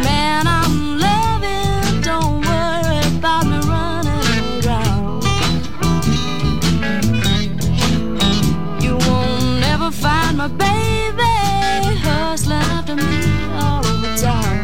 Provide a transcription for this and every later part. Man, I'm loving, don't worry about me running around. You won't ever find my baby hustling after me all the time.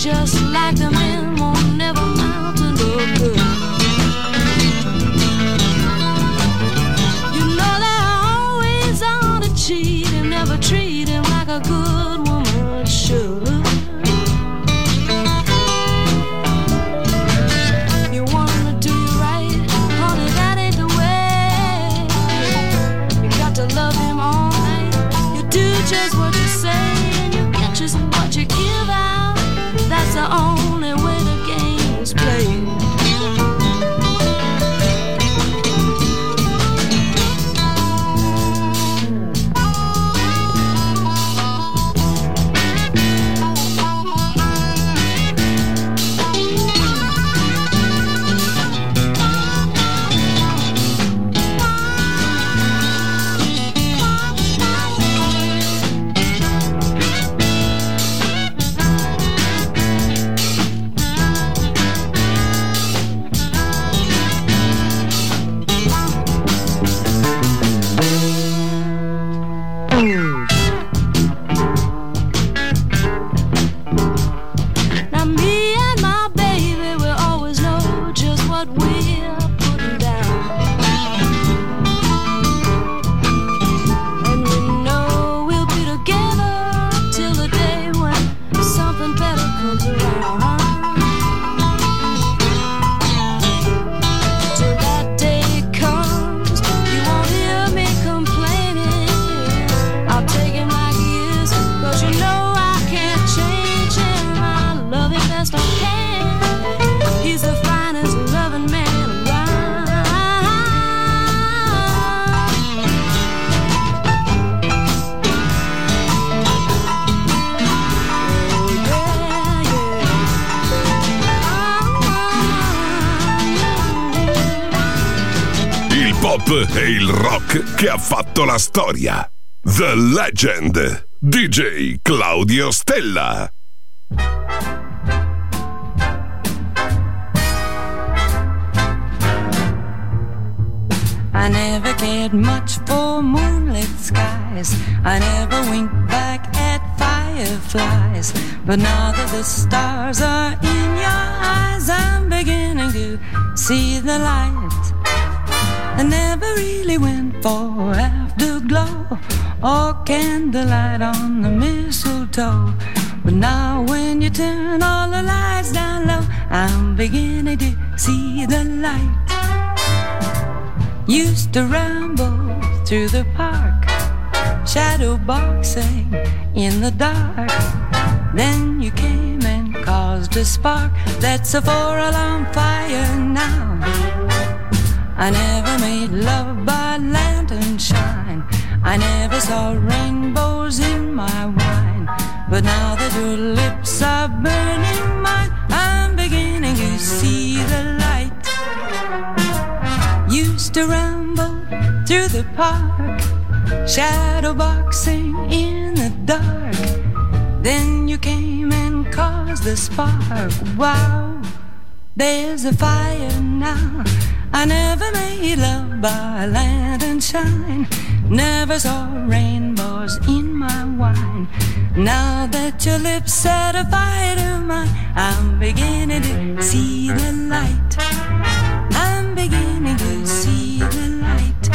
Just like the men won't never amount to no good. You know they're always on a cheat and never treat him like a good woman should. You want to do you right, honey, that ain't the way. You got to love him all night. You do just what you say and you get just what you give out. That's the only way the game is played. E il rock che ha fatto la storia. The Legend, DJ Claudio Stella. I never cared much for moonlit skies. I never winked back at fireflies. But now that the stars are in your eyes, I'm beginning to see the light. I never really went for afterglow or candlelight on the mistletoe. But now when you turn all the lights down low, I'm beginning to see the light. Used to ramble through the park, shadow boxing in the dark. Then you came and a spark that's a four-alarm fire now. I never made love by lantern shine. I never saw rainbows in my wine. But now that your lips are burning mine, I'm beginning to see the light. Used to ramble through the park, shadow boxing in the dark. Then you came and caused the spark. Wow, there's a fire now. I never made love by lantern shine. Never saw rainbows in my wine. Now that your lips set a fire to mine, I'm beginning to see the light. I'm beginning to see the light.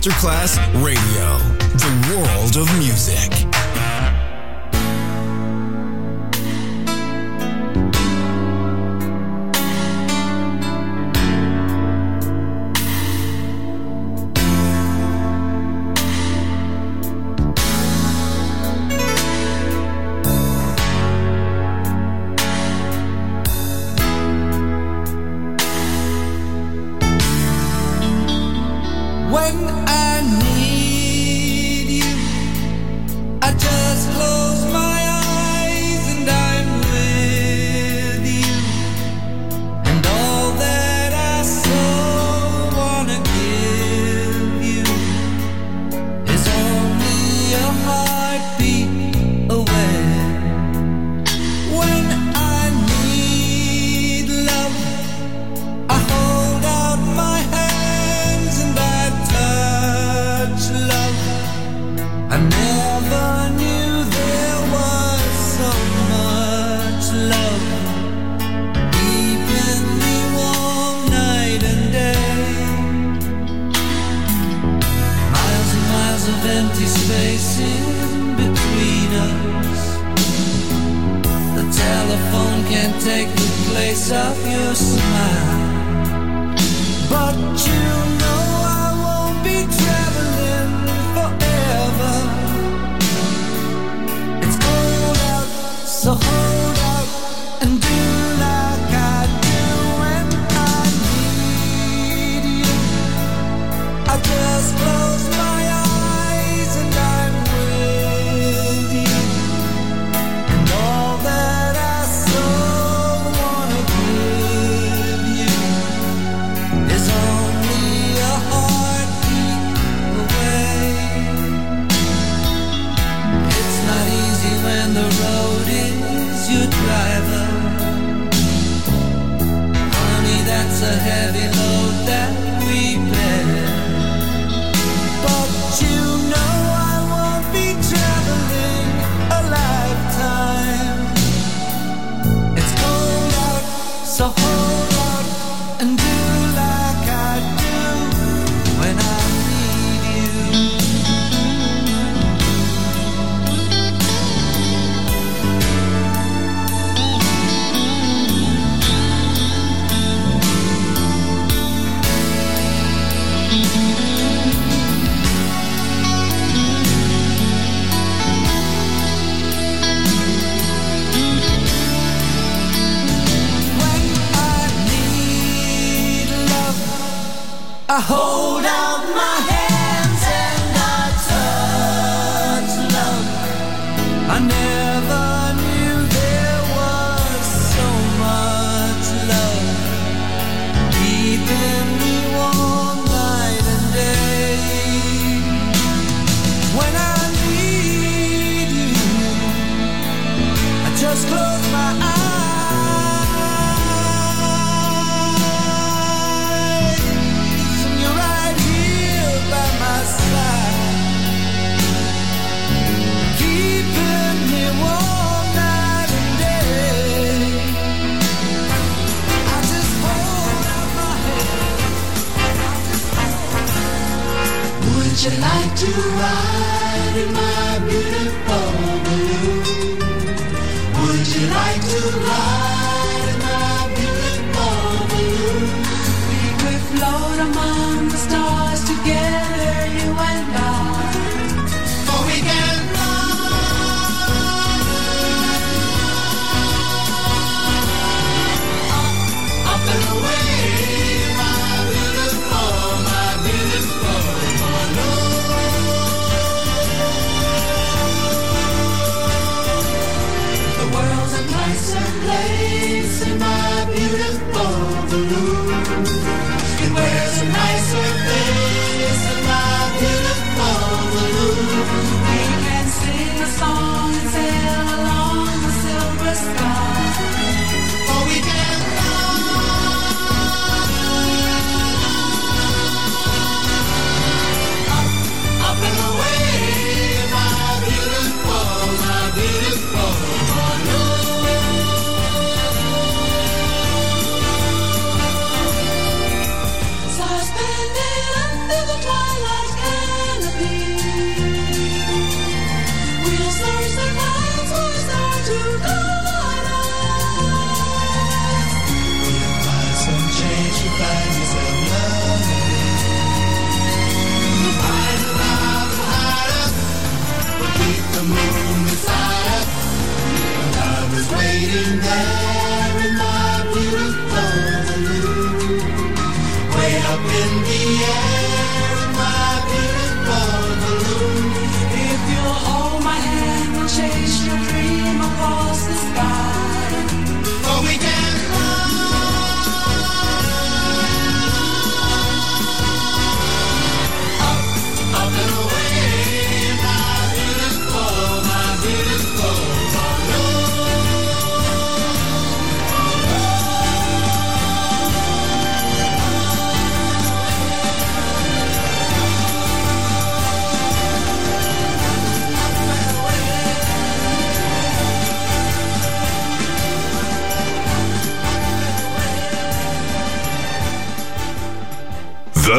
Masterclass Radio, the world of music. Would you like to ride in my beautiful balloon? Would you like to ride in my beautiful balloon? We could float among the stars together, you and I. For we can fly up, up and away. Place in my beautiful blue. It wears a nicer face in my beautiful blue. We can sing a song and sail along the silver sky. For we can fly up, up and away, my beautiful, my beautiful. Twilight. sitting there in my beautiful balloon, way up in the air in my beautiful balloon. If you'll hold my hand, we'll chase your dream across the sky. Oh, we can fly up, up and away, my beautiful, my beautiful. The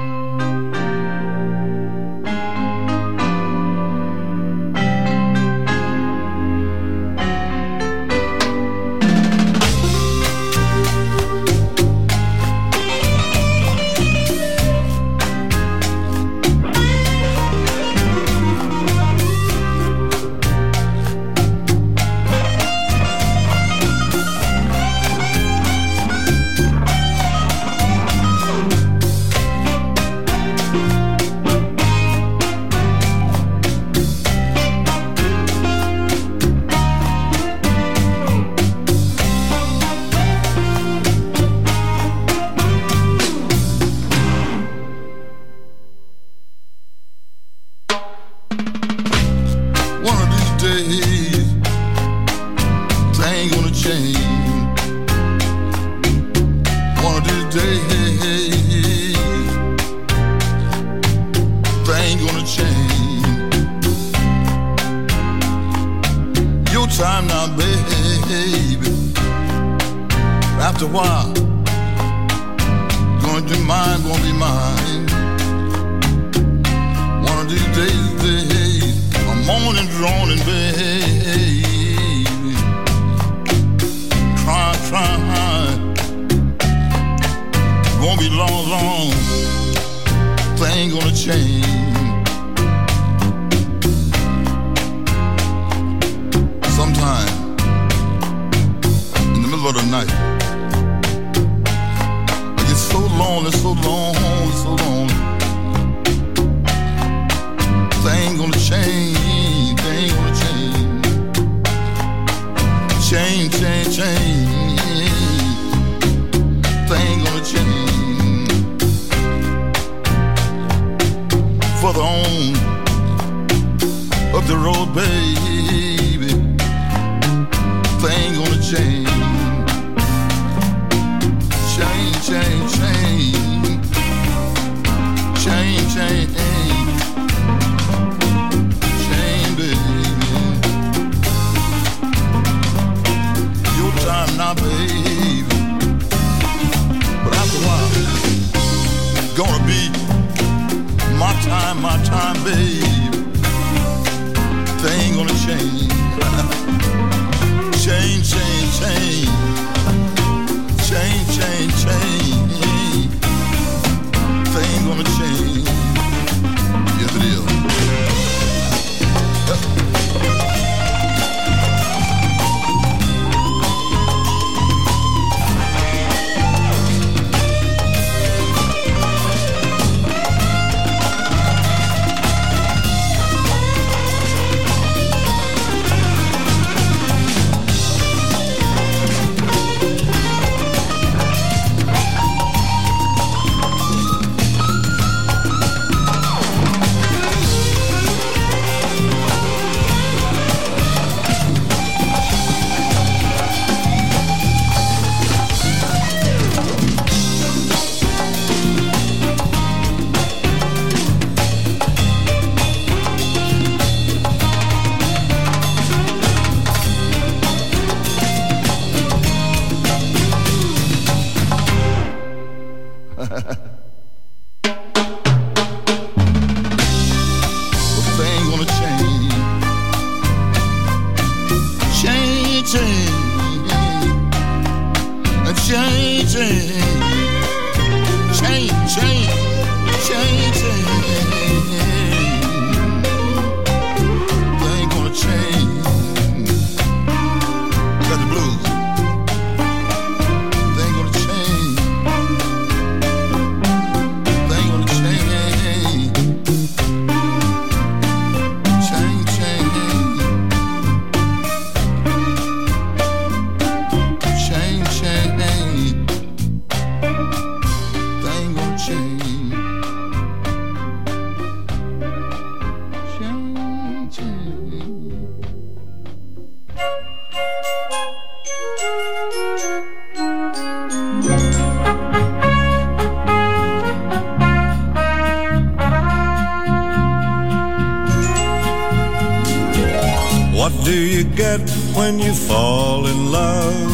What do you get when you fall in love?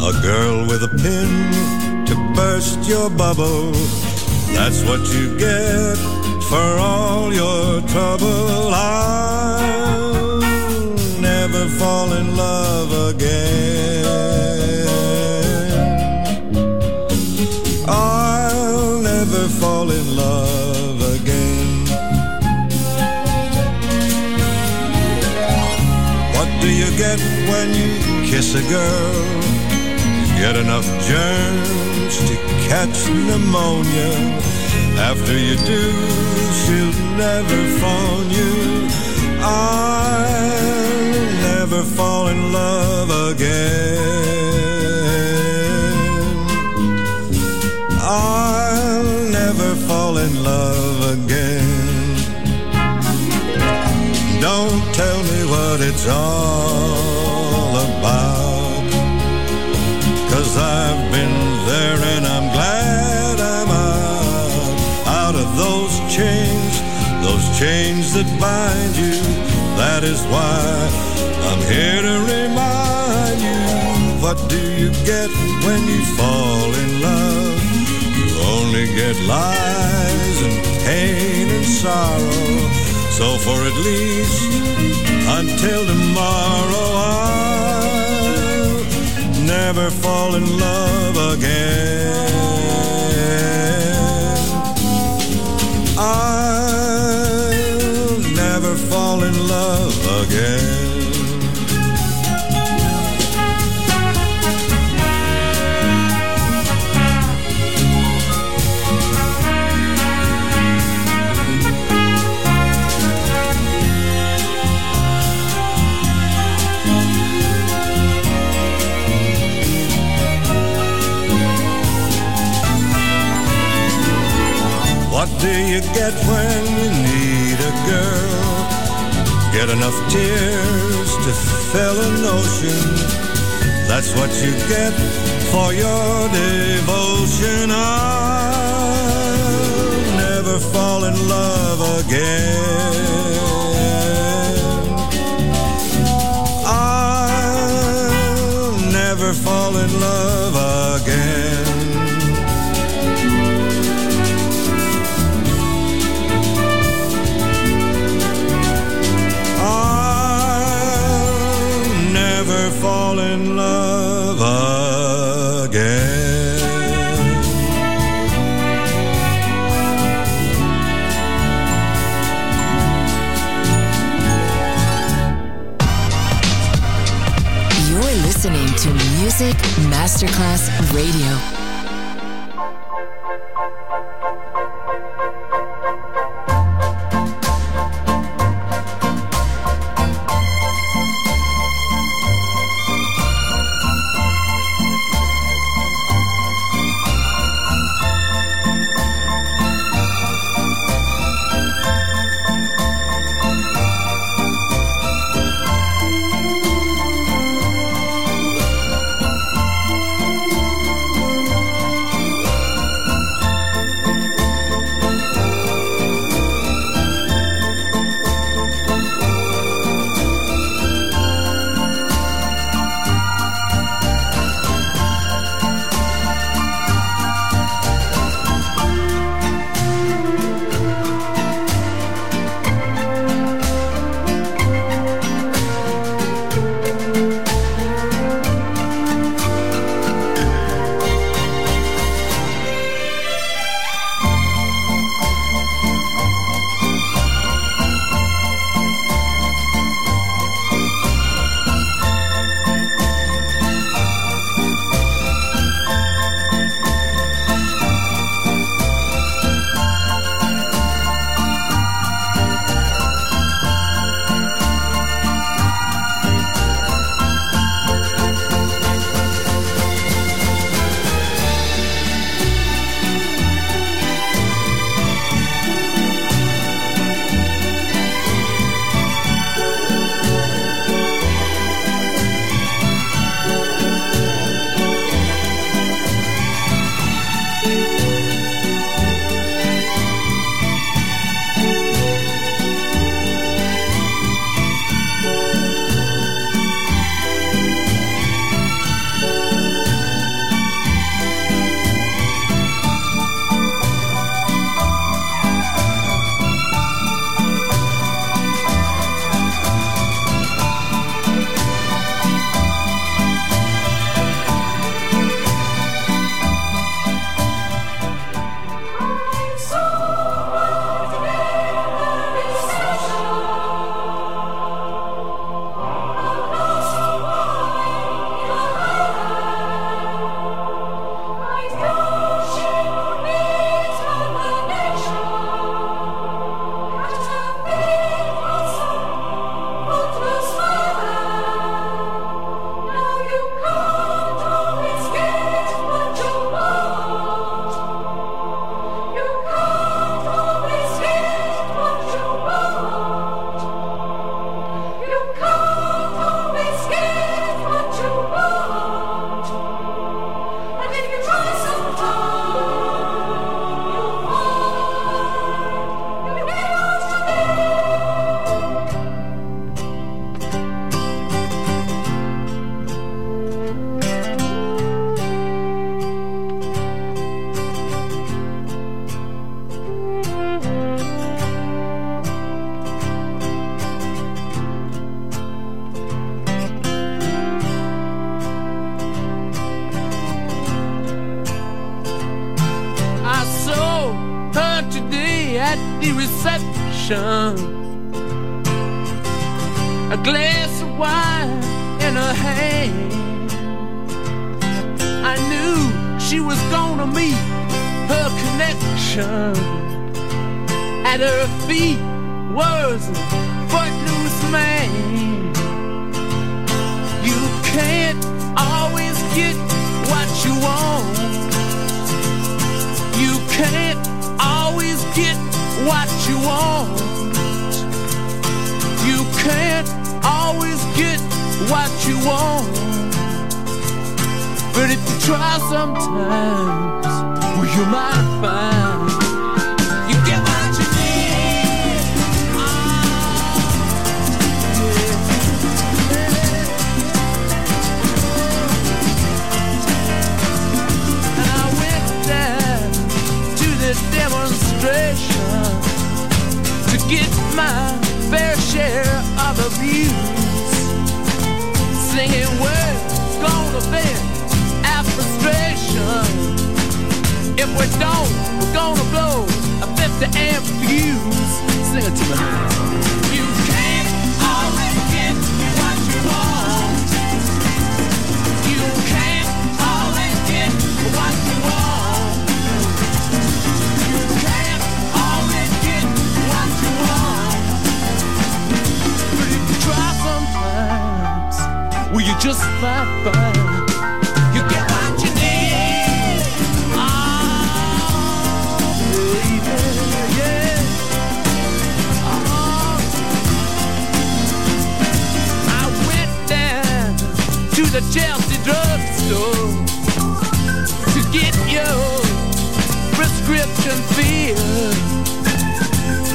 A girl with a pin to burst your bubble. That's what you get for all your trouble. I'll never fall in love again. I'll never fall in love again. What do you get when you kiss a girl? Get enough germs to catch pneumonia. After you do, she'll never phone you. I'll never fall in love again. I'll never fall in love again. Don't tell me what it's all about, 'cause I've been there and I'm glad I'm out of those chains that bind you. That is why I'm here to remind you. What do you get when you fall in love? You only get lies and pain and sorrow. So for at least until tomorrow, I'll never fall in love again. I'll never fall in love again. What do you get when you need a girl? Get enough tears to fill an ocean. That's what you get for your devotion. I'll never fall in love again. I'll never fall in love again. Fall in love again. You're listening to Music Masterclass Radio. at the reception, a glass of wine in her hand. I knew she was gonna meet her connection. At her feet was a footloose man. You can't always get what you want. You can't always get what you want. You can't always get what you want, but if you try sometimes, well, you might find you get what you need. Oh. And I went down to the demonstration to get my fair share of abuse, singing words gonna vent our frustration. If we don't, we're gonna blow a 50-amp fuse. Sing it to me. You can't always get what you want. You can't always get what you want. You can't always get what you want. But if you try sometimes, will you just might find you get what you need? Oh, baby, yeah. Oh. I went down to the Chelsea drugstore to get your prescription filled.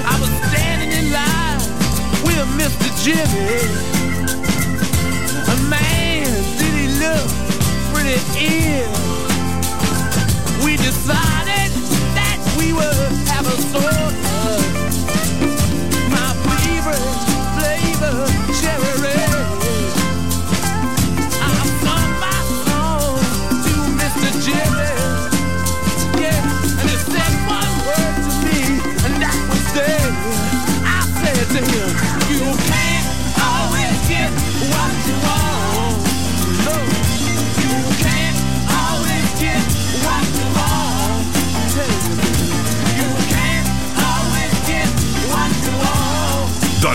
I was standing in line with Mr. Jimmy. Man, did he look pretty ill? We decided that we would have a soda. My favorite flavor, cherry red. I sung my song to Mr. Jimmy, yeah, and he said one word to me, and that was dead. I said to him, you can't always get what you want.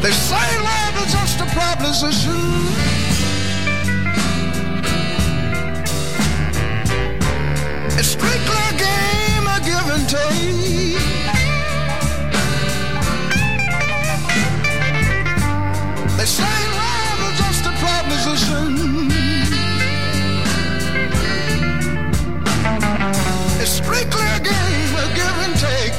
They say love is just a proposition. It's strictly a game of give and take. They say love is just a proposition. It's strictly a game of give and take.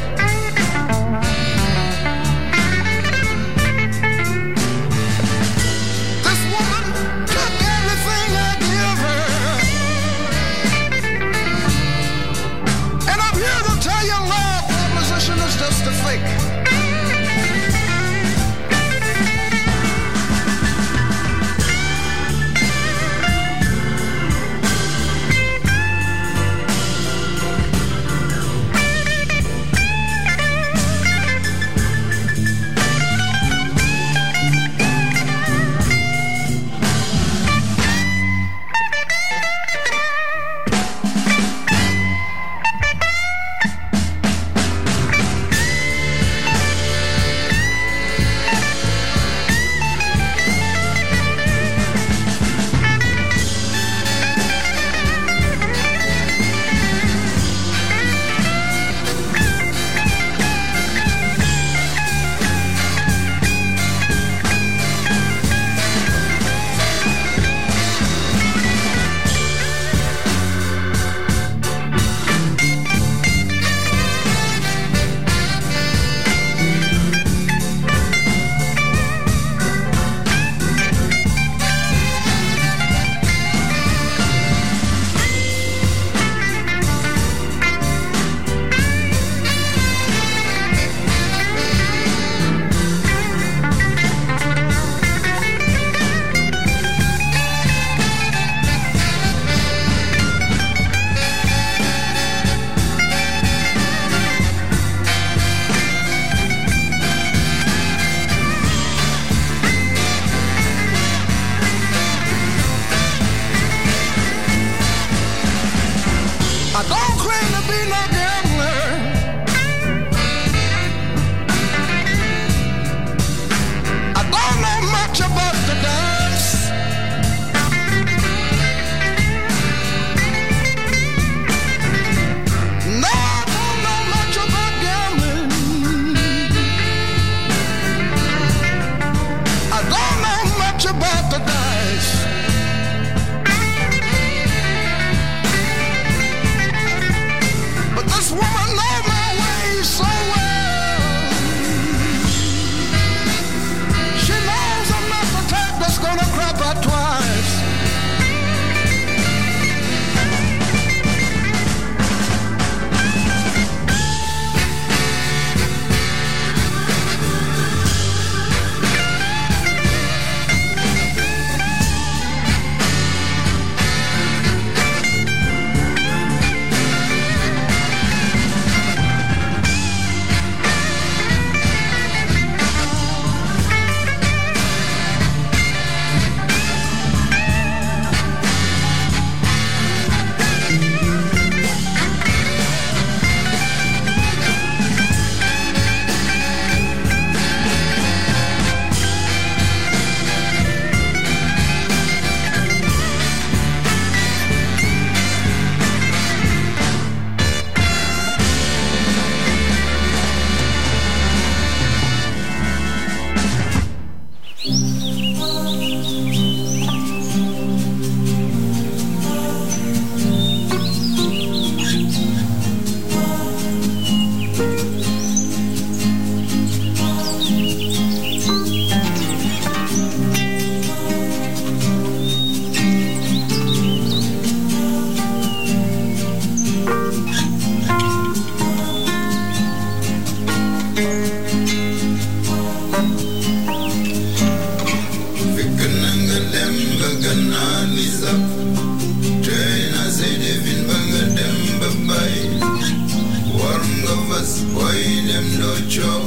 was boy them no show.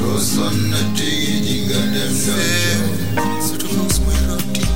Those on the digging and them no show. So to lose my routine.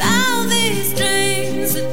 All these dreams are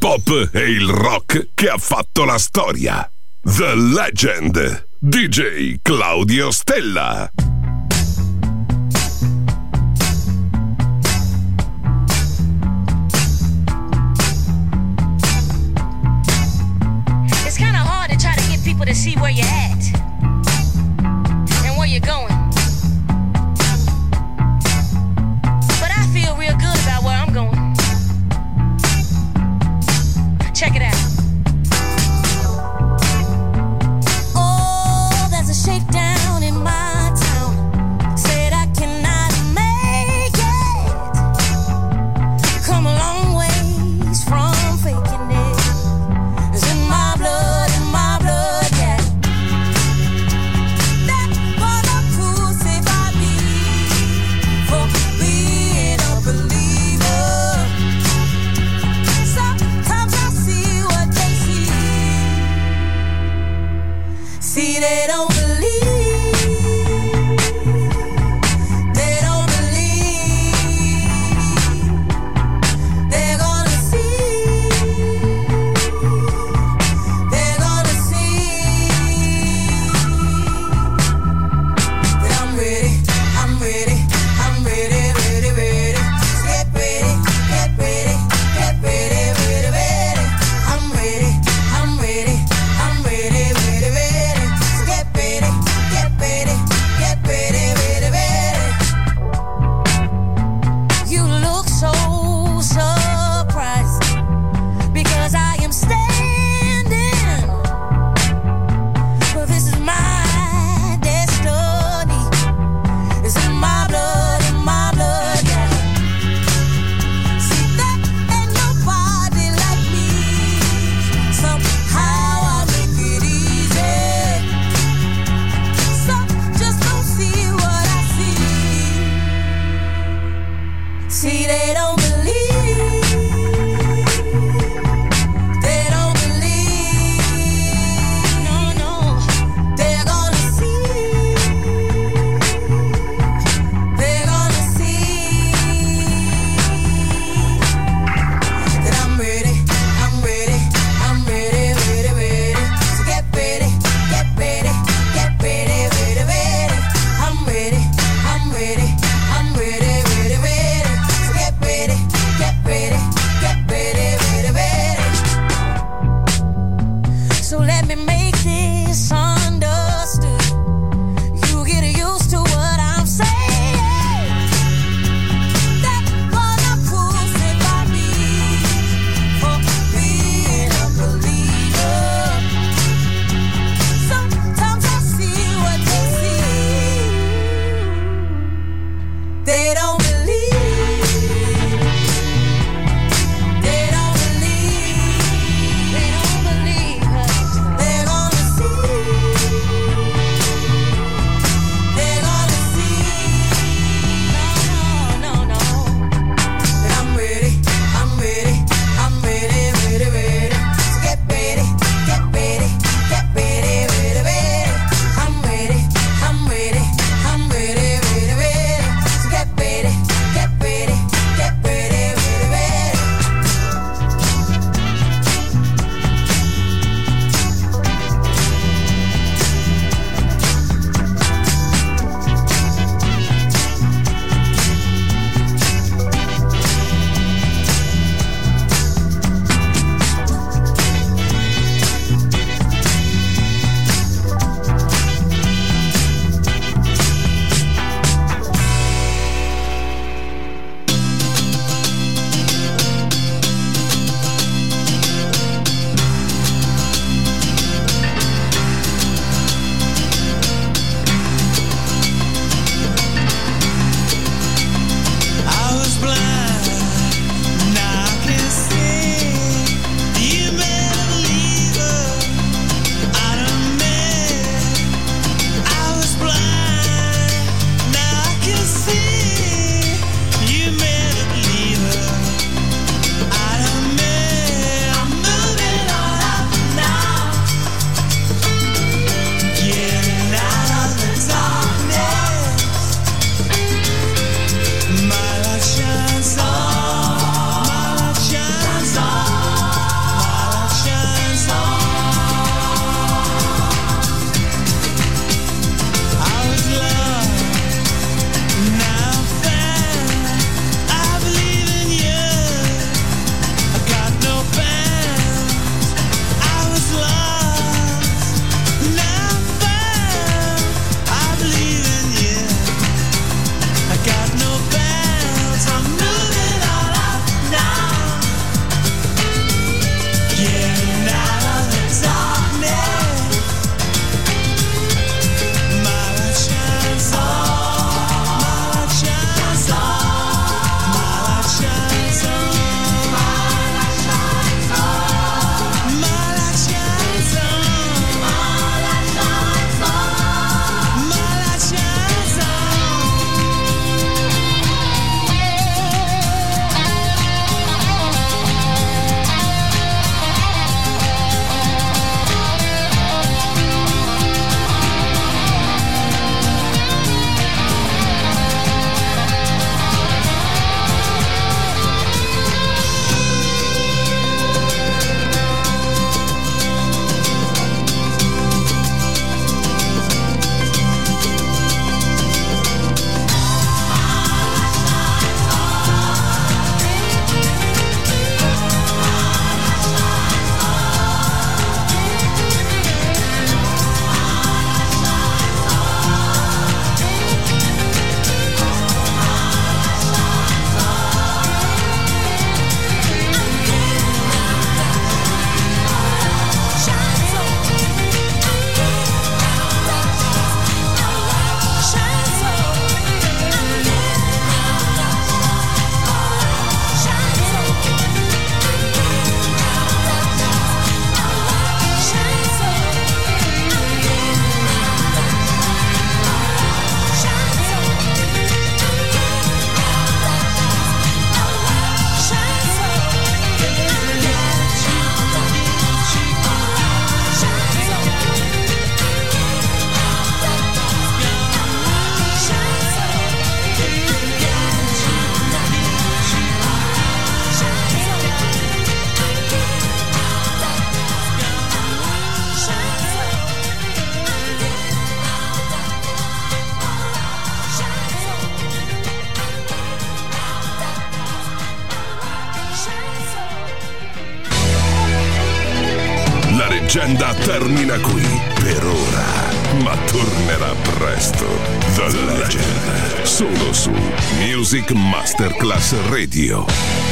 il pop e il rock che ha fatto la storia. The Legend, DJ Claudio Stella. It's kind of hard to try to get people to see where you're at and where you're going. But I feel real good about where I'm going. Check it out. Down in my town, said I cannot make it. Come a long ways from faking it. It's in my blood, yeah. That was a crucifix by me for being a believer. Sometimes I see what they see. See, they don't. Ready. leggenda termina qui per ora, ma tornerà presto. The Legend, solo su Music Masterclass Radio.